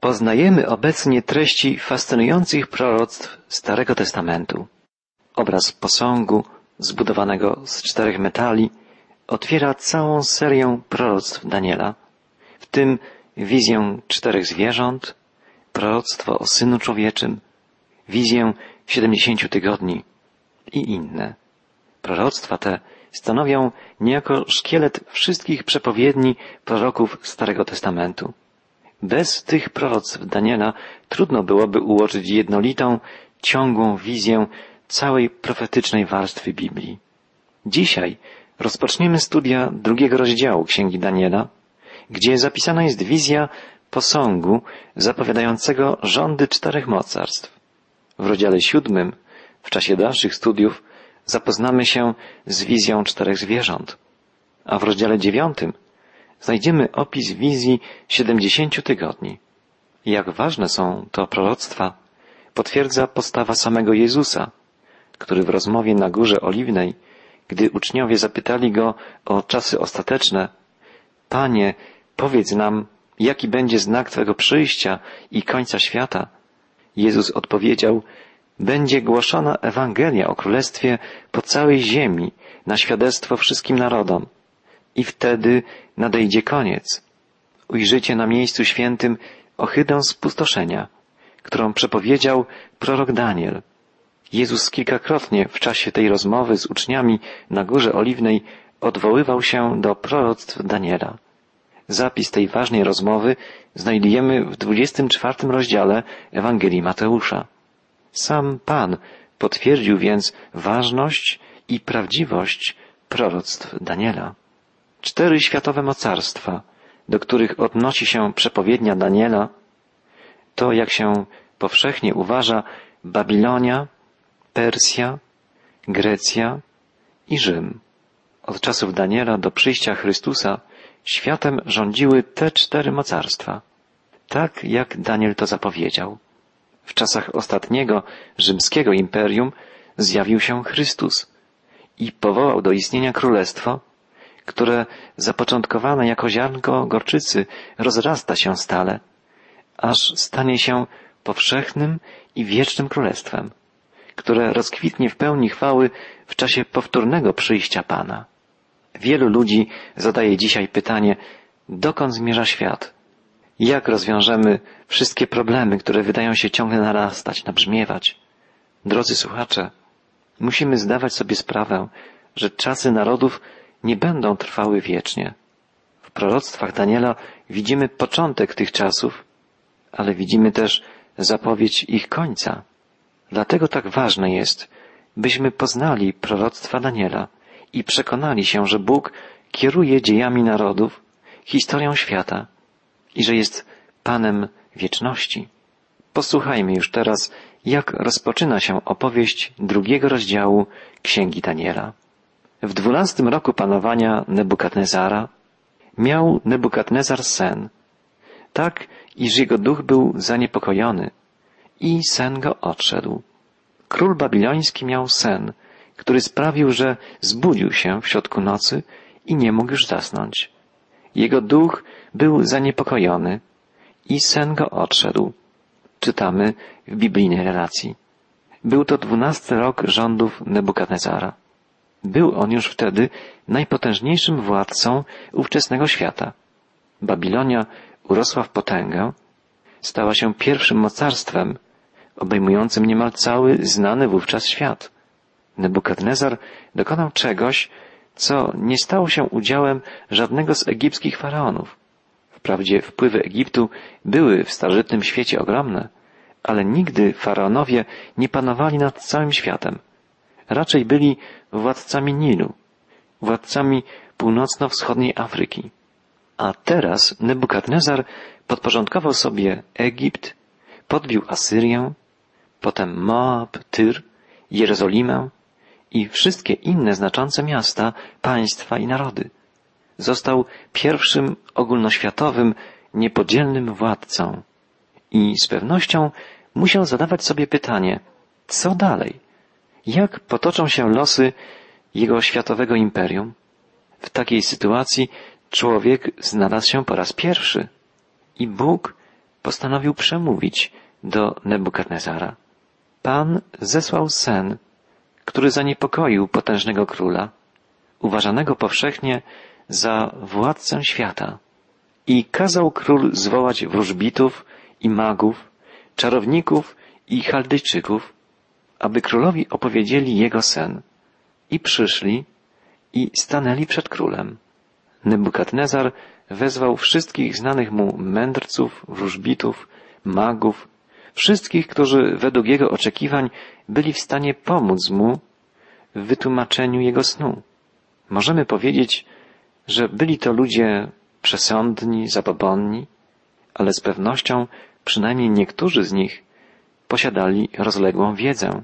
Poznajemy obecnie treści fascynujących proroctw Starego Testamentu. Obraz posągu, zbudowanego z 4 metali, otwiera całą serię proroctw Daniela, w tym wizję 4 zwierząt, proroctwo o Synu Człowieczym, wizję 70 tygodni i inne. Proroctwa te stanowią niejako szkielet wszystkich przepowiedni proroków Starego Testamentu. Bez tych proroctw Daniela trudno byłoby ułożyć jednolitą, ciągłą wizję całej profetycznej warstwy Biblii. Dzisiaj rozpoczniemy studia 2 rozdziału Księgi Daniela, gdzie zapisana jest wizja posągu zapowiadającego rządy 4 mocarstw. W rozdziale 7, w czasie dalszych studiów, zapoznamy się z wizją 4 zwierząt, a w rozdziale 9 znajdziemy opis wizji 70 tygodni. Jak ważne są to proroctwa, potwierdza postawa samego Jezusa, który w rozmowie na Górze Oliwnej, gdy uczniowie zapytali Go o czasy ostateczne, Panie, powiedz nam, jaki będzie znak Twojego przyjścia i końca świata, Jezus odpowiedział, będzie głoszona Ewangelia o Królestwie po całej ziemi na świadectwo wszystkim narodom i wtedy nadejdzie koniec. Ujrzycie na miejscu świętym ohydę spustoszenia, którą przepowiedział prorok Daniel. Jezus kilkakrotnie w czasie tej rozmowy z uczniami na Górze Oliwnej odwoływał się do proroctw Daniela. Zapis tej ważnej rozmowy znajdujemy w 24 rozdziale Ewangelii Mateusza. Sam Pan potwierdził więc ważność i prawdziwość proroctw Daniela. 4 światowe mocarstwa, do których odnosi się przepowiednia Daniela, to, jak się powszechnie uważa, Babilonia, Persja, Grecja i Rzym. Od czasów Daniela do przyjścia Chrystusa światem rządziły te 4 mocarstwa, tak jak Daniel to zapowiedział. W czasach ostatniego rzymskiego imperium zjawił się Chrystus i powołał do istnienia królestwo, które zapoczątkowane jako ziarnko gorczycy rozrasta się stale, aż stanie się powszechnym i wiecznym królestwem, które rozkwitnie w pełni chwały w czasie powtórnego przyjścia Pana. Wielu ludzi zadaje dzisiaj pytanie, dokąd zmierza świat? Jak rozwiążemy wszystkie problemy, które wydają się ciągle narastać, nabrzmiewać? Drodzy słuchacze, musimy zdawać sobie sprawę, że czasy narodów nie będą trwały wiecznie. W proroctwach Daniela widzimy początek tych czasów, ale widzimy też zapowiedź ich końca. Dlatego tak ważne jest, byśmy poznali proroctwa Daniela i przekonali się, że Bóg kieruje dziejami narodów, historią świata i że jest Panem wieczności. Posłuchajmy już teraz, jak rozpoczyna się opowieść 2 rozdziału Księgi Daniela. W 12 roku panowania Nebukadnezara miał Nebukadnezar sen, tak iż jego duch był zaniepokojony i sen go odszedł. Król babiloński miał sen, który sprawił, że zbudził się w środku nocy i nie mógł już zasnąć. Jego duch był zaniepokojony i sen go odszedł. Czytamy w biblijnej relacji. Był to 12 rok rządów Nebukadnezara. Był on już wtedy najpotężniejszym władcą ówczesnego świata. Babilonia urosła w potęgę, stała się pierwszym mocarstwem, obejmującym niemal cały znany wówczas świat. Nebukadnezar dokonał czegoś, co nie stało się udziałem żadnego z egipskich faraonów. Wprawdzie wpływy Egiptu były w starożytnym świecie ogromne, ale nigdy faraonowie nie panowali nad całym światem. Raczej byli władcami Nilu, władcami północno-wschodniej Afryki. A teraz Nebukadnezar podporządkował sobie Egipt, podbił Asyrię, potem Moab, Tyr, Jerozolimę i wszystkie inne znaczące miasta, państwa i narody. Został pierwszym ogólnoświatowym, niepodzielnym władcą i z pewnością musiał zadawać sobie pytanie, co dalej? Jak potoczą się losy jego światowego imperium? W takiej sytuacji człowiek znalazł się po raz pierwszy i Bóg postanowił przemówić do Nebukadnezara. Pan zesłał sen, który zaniepokoił potężnego króla, uważanego powszechnie za władcę świata, i kazał król zwołać wróżbitów i magów, czarowników i Chaldejczyków, aby królowi opowiedzieli jego sen. I przyszli i stanęli przed królem. Nebukadnezar wezwał wszystkich znanych mu mędrców, wróżbitów, magów, wszystkich, którzy według jego oczekiwań byli w stanie pomóc mu w wytłumaczeniu jego snu. Możemy powiedzieć, że byli to ludzie przesądni, zabobonni, ale z pewnością przynajmniej niektórzy z nich posiadali rozległą wiedzę.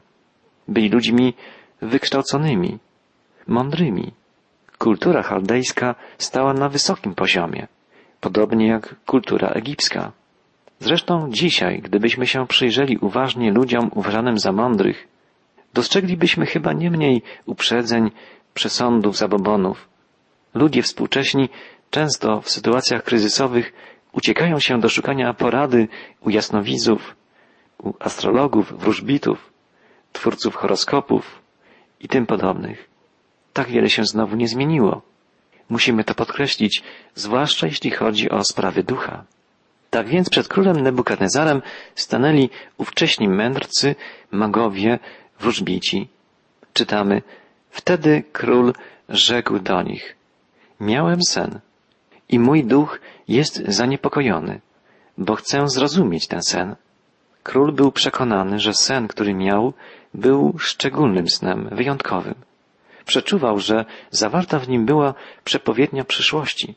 Byli ludźmi wykształconymi, mądrymi. Kultura chaldejska stała na wysokim poziomie, podobnie jak kultura egipska. Zresztą dzisiaj, gdybyśmy się przyjrzeli uważnie ludziom uważanym za mądrych, dostrzeglibyśmy chyba nie mniej uprzedzeń, przesądów, zabobonów. Ludzie współcześni często w sytuacjach kryzysowych uciekają się do szukania porady u jasnowidzów, u astrologów, wróżbitów, twórców horoskopów i tym podobnych. Tak wiele się znowu nie zmieniło. Musimy to podkreślić, zwłaszcza jeśli chodzi o sprawy ducha. Tak więc przed królem Nebukadnezarem stanęli ówcześni mędrcy, magowie, wróżbici. Czytamy, wtedy król rzekł do nich, miałem sen i mój duch jest zaniepokojony, bo chcę zrozumieć ten sen. Król był przekonany, że sen, który miał, był szczególnym snem, wyjątkowym. Przeczuwał, że zawarta w nim była przepowiednia przyszłości,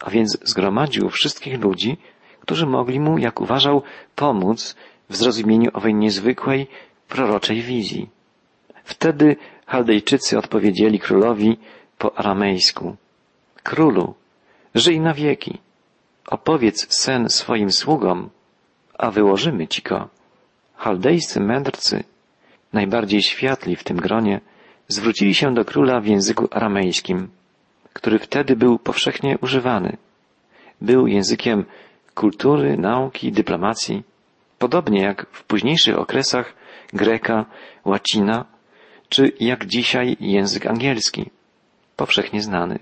a więc zgromadził wszystkich ludzi, którzy mogli mu, jak uważał, pomóc w zrozumieniu owej niezwykłej, proroczej wizji. Wtedy Chaldejczycy odpowiedzieli królowi po aramejsku. Królu, żyj na wieki, opowiedz sen swoim sługom, a wyłożymy ci go. Chaldejscy mędrcy, najbardziej światli w tym gronie, zwrócili się do króla w języku aramejskim, który wtedy był powszechnie używany. Był językiem kultury, nauki, dyplomacji, podobnie jak w późniejszych okresach greka, łacina, czy jak dzisiaj język angielski, powszechnie znany.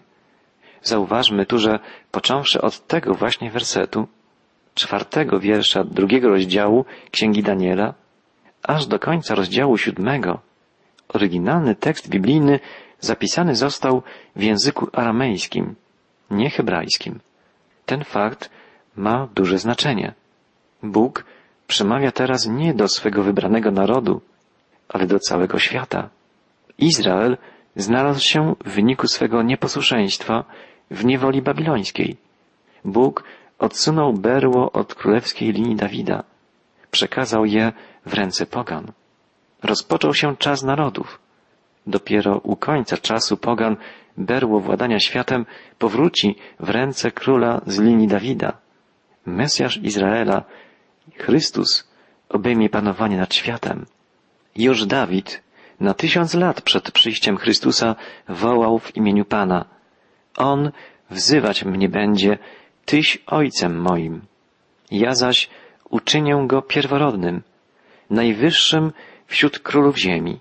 Zauważmy tu, że począwszy od tego właśnie wersetu, 4 wiersza 2 rozdziału Księgi Daniela, aż do końca rozdziału 7, oryginalny tekst biblijny zapisany został w języku aramejskim, nie hebrajskim. Ten fakt ma duże znaczenie. Bóg przemawia teraz nie do swego wybranego narodu, ale do całego świata. Izrael znalazł się w wyniku swego nieposłuszeństwa w niewoli babilońskiej. Bóg odsunął berło od królewskiej linii Dawida. Przekazał je w ręce pogan. Rozpoczął się czas narodów. Dopiero u końca czasu pogan berło władania światem powróci w ręce króla z linii Dawida. Mesjasz Izraela, Chrystus, obejmie panowanie nad światem. Już Dawid na 1000 lat przed przyjściem Chrystusa wołał w imieniu Pana. On wzywać mnie będzie, Tyś Ojcem moim. Ja zaś uczynię Go pierworodnym, najwyższym wśród królów ziemi.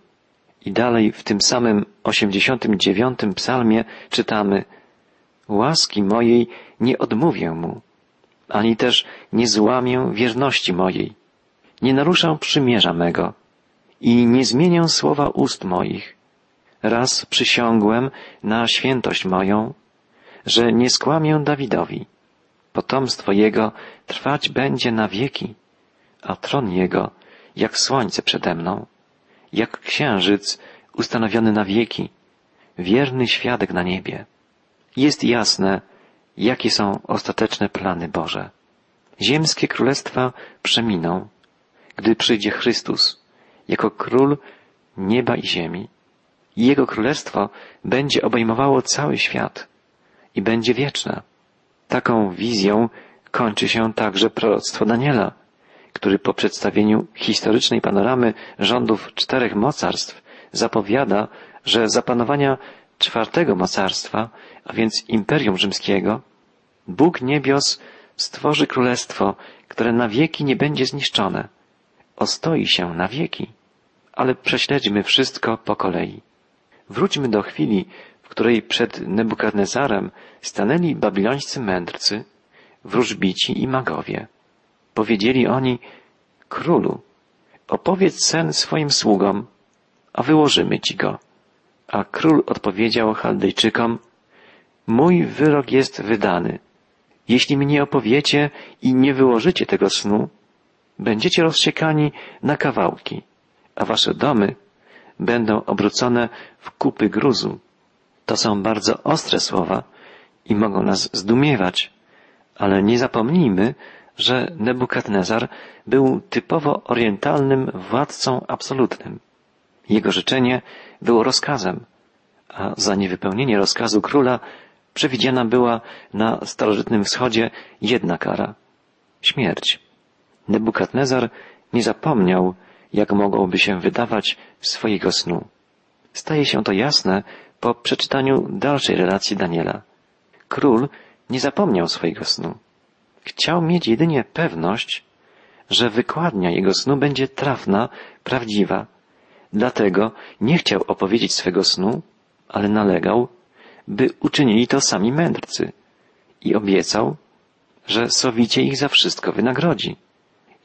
I dalej w tym samym 89 psalmie czytamy, łaski mojej nie odmówię mu, ani też nie złamię wierności mojej, nie naruszę przymierza mego i nie zmienię słowa ust moich. Raz przysiągłem na świętość moją, że nie skłamię Dawidowi. Potomstwo jego trwać będzie na wieki, a tron jego jak słońce przede mną, jak księżyc ustanowiony na wieki, wierny świadek na niebie. Jest jasne, jakie są ostateczne plany Boże. Ziemskie królestwa przeminą, gdy przyjdzie Chrystus jako król nieba i ziemi. Jego królestwo będzie obejmowało cały świat i będzie wieczne. Taką wizją kończy się także proroctwo Daniela, który po przedstawieniu historycznej panoramy rządów 4 mocarstw zapowiada, że za panowania 4 mocarstwa, a więc Imperium Rzymskiego, Bóg Niebios stworzy królestwo, które na wieki nie będzie zniszczone. Ostoi się na wieki. Ale prześledźmy wszystko po kolei. Wróćmy do chwili, w której przed Nebukadnezarem stanęli babilońscy mędrcy, wróżbici i magowie. Powiedzieli oni: Królu, opowiedz sen swoim sługom, a wyłożymy ci go. A król odpowiedział Chaldejczykom: Mój wyrok jest wydany. Jeśli mnie opowiecie i nie wyłożycie tego snu, będziecie rozsiekani na kawałki, a wasze domy będą obrócone w kupy gruzu. To są bardzo ostre słowa i mogą nas zdumiewać, ale nie zapomnijmy, że Nebukadnezar był typowo orientalnym władcą absolutnym. Jego życzenie było rozkazem, a za niewypełnienie rozkazu króla przewidziana była na starożytnym wschodzie jedna kara – śmierć. Nebukadnezar nie zapomniał, jak mogłoby się wydawać, swojego snu. Staje się to jasne po przeczytaniu dalszej relacji Daniela. Król nie zapomniał swojego snu. Chciał mieć jedynie pewność, że wykładnia jego snu będzie trafna, prawdziwa. Dlatego nie chciał opowiedzieć swego snu, ale nalegał, by uczynili to sami mędrcy i obiecał, że sowicie ich za wszystko wynagrodzi.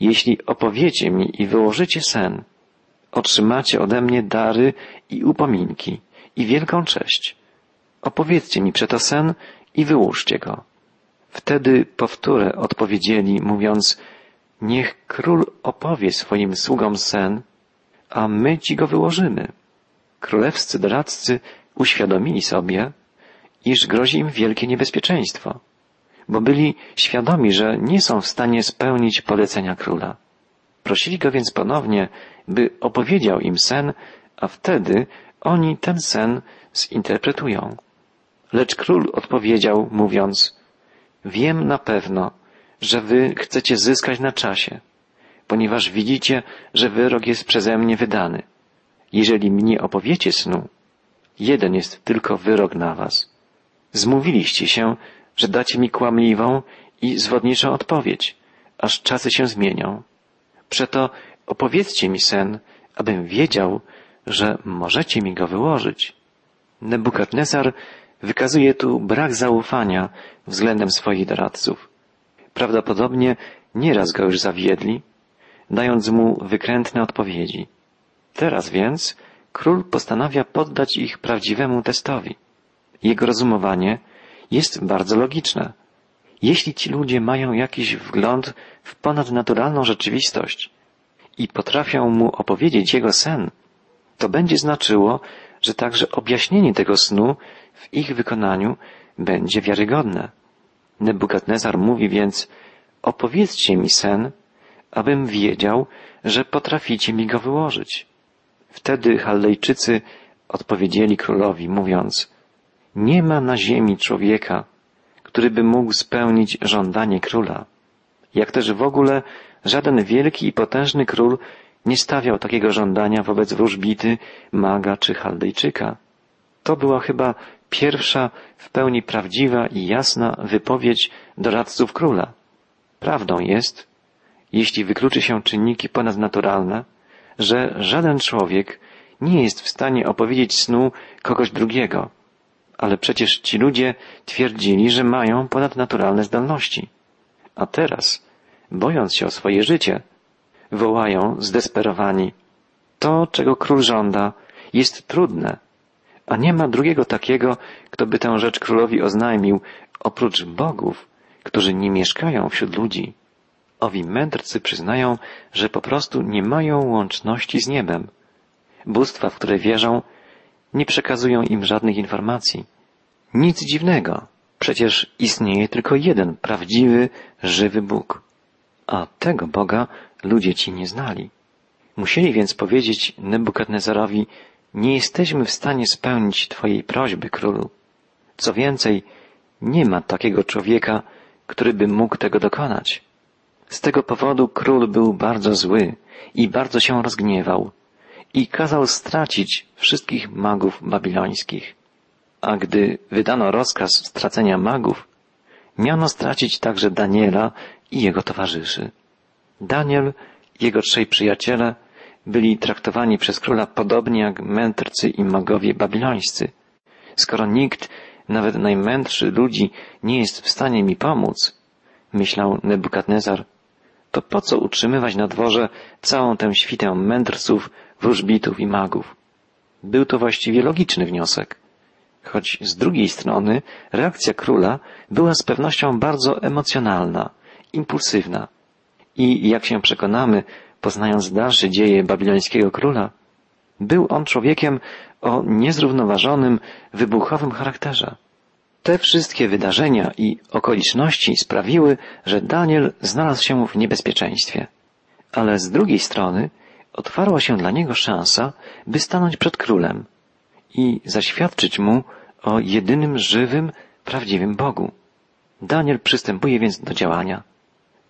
Jeśli opowiecie mi i wyłożycie sen, otrzymacie ode mnie dary i upominki i wielką cześć. Opowiedzcie mi przeto sen i wyłóżcie go. Wtedy powtórę odpowiedzieli, mówiąc: Niech król opowie swoim sługom sen, a my ci go wyłożymy. Królewscy doradcy uświadomili sobie, iż grozi im wielkie niebezpieczeństwo, bo byli świadomi, że nie są w stanie spełnić polecenia króla. Prosili go więc ponownie, by opowiedział im sen, a wtedy oni ten sen zinterpretują. Lecz król odpowiedział, mówiąc: Wiem na pewno, że wy chcecie zyskać na czasie, ponieważ widzicie, że wyrok jest przeze mnie wydany. Jeżeli mnie opowiecie snu, jeden jest tylko wyrok na was. Zmówiliście się, że dacie mi kłamliwą i zwodniczą odpowiedź, aż czasy się zmienią. Przeto opowiedzcie mi sen, abym wiedział, że możecie mi go wyłożyć. Nebukadnezar wykazuje tu brak zaufania względem swoich doradców. Prawdopodobnie nieraz go już zawiedli, dając mu wykrętne odpowiedzi. Teraz więc król postanawia poddać ich prawdziwemu testowi. Jego rozumowanie jest bardzo logiczne. Jeśli ci ludzie mają jakiś wgląd w ponadnaturalną rzeczywistość i potrafią mu opowiedzieć jego sen, to będzie znaczyło, że także objaśnienie tego snu w ich wykonaniu będzie wiarygodne. Nebukadnezar mówi więc: Opowiedzcie mi sen, abym wiedział, że potraficie mi go wyłożyć. Wtedy Chaldejczycy odpowiedzieli królowi, mówiąc: Nie ma na ziemi człowieka, który by mógł spełnić żądanie króla. Jak też w ogóle żaden wielki i potężny król nie stawiał takiego żądania wobec wróżbity, maga czy Chaldejczyka. To była chyba pierwsza w pełni prawdziwa i jasna wypowiedź doradców króla. Prawdą jest, jeśli wykluczy się czynniki ponadnaturalne, że żaden człowiek nie jest w stanie opowiedzieć snu kogoś drugiego. Ale przecież ci ludzie twierdzili, że mają ponadnaturalne zdolności. A teraz, bojąc się o swoje życie, wołają zdesperowani: To, czego król żąda, jest trudne, a nie ma drugiego takiego, kto by tę rzecz królowi oznajmił, oprócz bogów, którzy nie mieszkają wśród ludzi. Owi mędrcy przyznają, że po prostu nie mają łączności z niebem. Bóstwa, w które wierzą, nie przekazują im żadnych informacji. Nic dziwnego, przecież istnieje tylko jeden prawdziwy, żywy Bóg. A tego Boga ludzie ci nie znali. Musieli więc powiedzieć Nebukadnezarowi: Nie jesteśmy w stanie spełnić twojej prośby, królu. Co więcej, nie ma takiego człowieka, który by mógł tego dokonać. Z tego powodu król był bardzo zły i bardzo się rozgniewał i kazał stracić wszystkich magów babilońskich. A gdy wydano rozkaz stracenia magów, miano stracić także Daniela i jego towarzyszy. Daniel i jego trzej przyjaciele byli traktowani przez króla podobnie jak mędrcy i magowie babilońscy. Skoro nikt, nawet najmędrszy ludzi, nie jest w stanie mi pomóc, myślał Nebukadnezar, to po co utrzymywać na dworze całą tę świtę mędrców, wróżbitów i magów? Był to właściwie logiczny wniosek. Choć z drugiej strony reakcja króla była z pewnością bardzo emocjonalna, impulsywna. I jak się przekonamy, poznając dalsze dzieje babilońskiego króla, był on człowiekiem o niezrównoważonym, wybuchowym charakterze. Te wszystkie wydarzenia i okoliczności sprawiły, że Daniel znalazł się w niebezpieczeństwie. Ale z drugiej strony otwarła się dla niego szansa, by stanąć przed królem i zaświadczyć mu o jedynym żywym, prawdziwym Bogu. Daniel przystępuje więc do działania.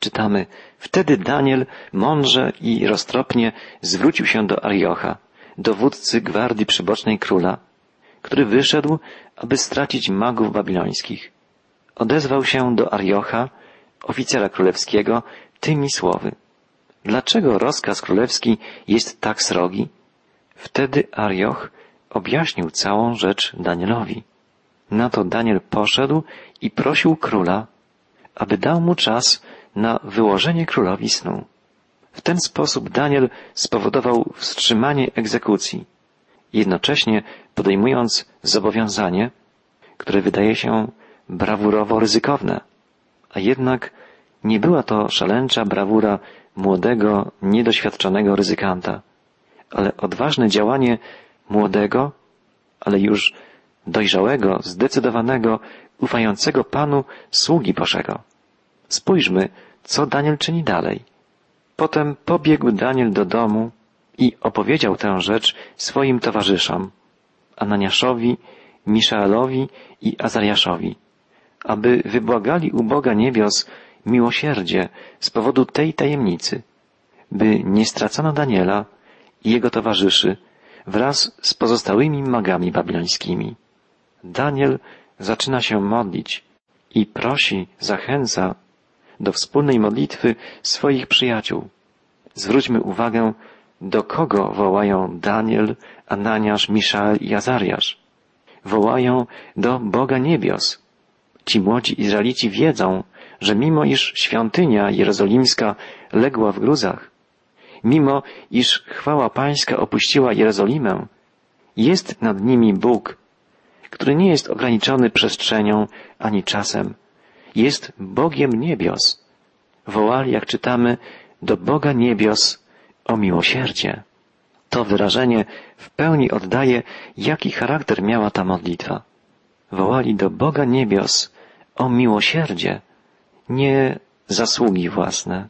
Czytamy, wtedy Daniel mądrze i roztropnie zwrócił się do Ariocha, dowódcy gwardii przybocznej króla, który wyszedł, aby stracić magów babilońskich. Odezwał się do Ariocha, oficera królewskiego, tymi słowy. Dlaczego rozkaz królewski jest tak srogi? Wtedy Arioch objaśnił całą rzecz Danielowi. Na to Daniel poszedł i prosił króla, aby dał mu czas na wyłożenie królowi snu. W ten sposób Daniel spowodował wstrzymanie egzekucji, jednocześnie podejmując zobowiązanie, które wydaje się brawurowo ryzykowne. A jednak nie była to szaleńcza brawura młodego, niedoświadczonego ryzykanta, ale odważne działanie młodego, ale już dojrzałego, zdecydowanego, ufającego Panu sługi Bożego. Spójrzmy, co Daniel czyni dalej. Potem pobiegł Daniel do domu i opowiedział tę rzecz swoim towarzyszom, Ananiaszowi, Miszaelowi i Azariaszowi, aby wybłagali u Boga niebios miłosierdzie z powodu tej tajemnicy, by nie stracono Daniela i jego towarzyszy wraz z pozostałymi magami babilońskimi. Daniel zaczyna się modlić i prosi, zachęca do wspólnej modlitwy swoich przyjaciół. Zwróćmy uwagę, do kogo wołają Daniel, Ananiasz, Miszael i Azariasz. Wołają do Boga niebios. Ci młodzi Izraelici wiedzą, że mimo iż świątynia jerozolimska legła w gruzach, mimo iż chwała Pańska opuściła Jerozolimę, jest nad nimi Bóg, który nie jest ograniczony przestrzenią ani czasem. Jest Bogiem niebios. Wołali, jak czytamy, do Boga niebios o miłosierdzie. To wyrażenie w pełni oddaje, jaki charakter miała ta modlitwa. Wołali do Boga niebios o miłosierdzie. Nie zasługi własne,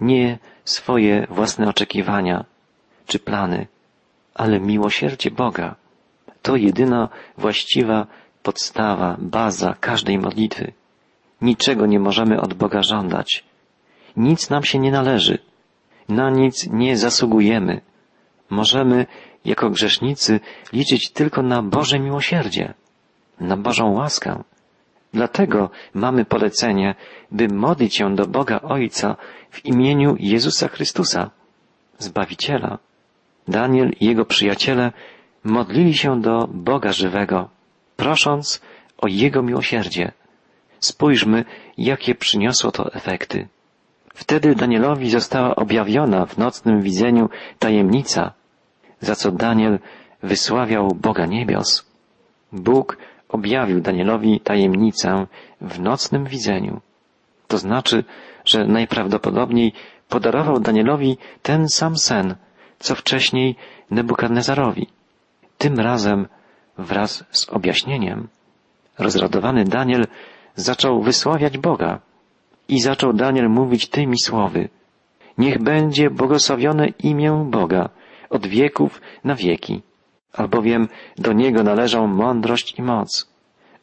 nie swoje własne oczekiwania czy plany, ale miłosierdzie Boga. To jedyna właściwa podstawa, baza każdej modlitwy. Niczego nie możemy od Boga żądać. Nic nam się nie należy. Na nic nie zasługujemy. Możemy, jako grzesznicy, liczyć tylko na Boże miłosierdzie, na Bożą łaskę. Dlatego mamy polecenie, by modlić się do Boga Ojca w imieniu Jezusa Chrystusa, Zbawiciela. Daniel i jego przyjaciele modlili się do Boga żywego, prosząc o Jego miłosierdzie. Spójrzmy, jakie przyniosło to efekty. Wtedy Danielowi została objawiona w nocnym widzeniu tajemnica, za co Daniel wysławiał Boga niebios. Bóg objawił Danielowi tajemnicę w nocnym widzeniu. To znaczy, że najprawdopodobniej podarował Danielowi ten sam sen, co wcześniej Nebukadnezarowi. Tym razem wraz z objaśnieniem. Rozradowany Daniel zaczął wysławiać Boga i zaczął Daniel mówić tymi słowy. Niech będzie błogosławione imię Boga od wieków na wieki, albowiem do Niego należą mądrość i moc.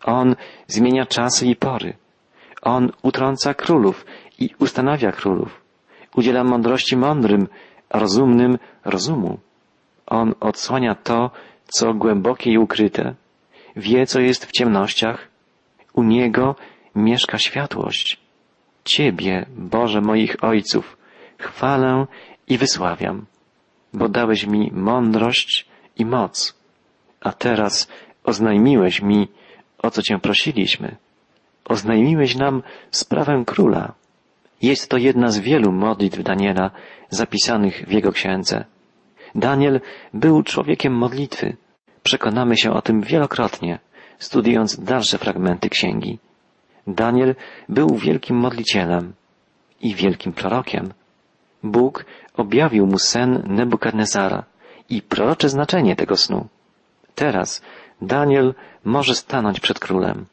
On zmienia czasy i pory. On utrąca królów i ustanawia królów. Udziela mądrości mądrym, a rozumnym rozumu. On odsłania to, co głębokie i ukryte. Wie, co jest w ciemnościach. U Niego mieszka światłość. Ciebie, Boże moich ojców, chwalę i wysławiam, bo dałeś mi mądrość i moc, a teraz oznajmiłeś mi, o co Cię prosiliśmy. Oznajmiłeś nam sprawę króla. Jest to jedna z wielu modlitw Daniela zapisanych w jego księdze. Daniel był człowiekiem modlitwy. Przekonamy się o tym wielokrotnie, studiując dalsze fragmenty księgi. Daniel był wielkim modlicielem i wielkim prorokiem. Bóg objawił mu sen Nebukadnezara i prorocze znaczenie tego snu. Teraz Daniel może stanąć przed królem.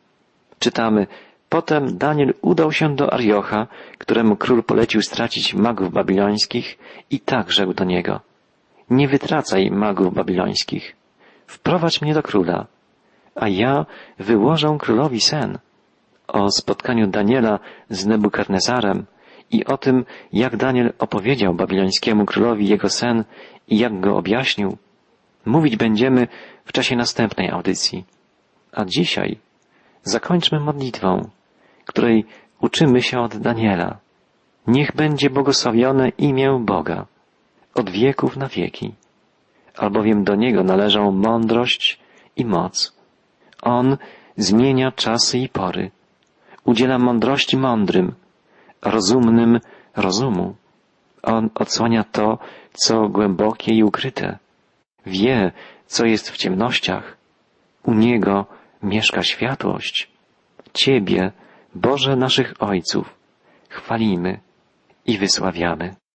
Czytamy, potem Daniel udał się do Ariocha, któremu król polecił stracić magów babilońskich i tak rzekł do niego, nie wytracaj magów babilońskich, wprowadź mnie do króla, a ja wyłożę królowi sen o spotkaniu Daniela z Nebukadnezarem i o tym, jak Daniel opowiedział babilońskiemu królowi jego sen i jak go objaśnił. Mówić będziemy w czasie następnej audycji. A dzisiaj zakończmy modlitwą, której uczymy się od Daniela. Niech będzie błogosławione imię Boga od wieków na wieki, albowiem do Niego należą mądrość i moc. On zmienia czasy i pory, udziela mądrości mądrym, rozumnym rozumu. On odsłania to, co głębokie i ukryte. Wie, co jest w ciemnościach. U Niego mieszka światłość. Ciebie, Boże naszych ojców, chwalimy i wysławiamy.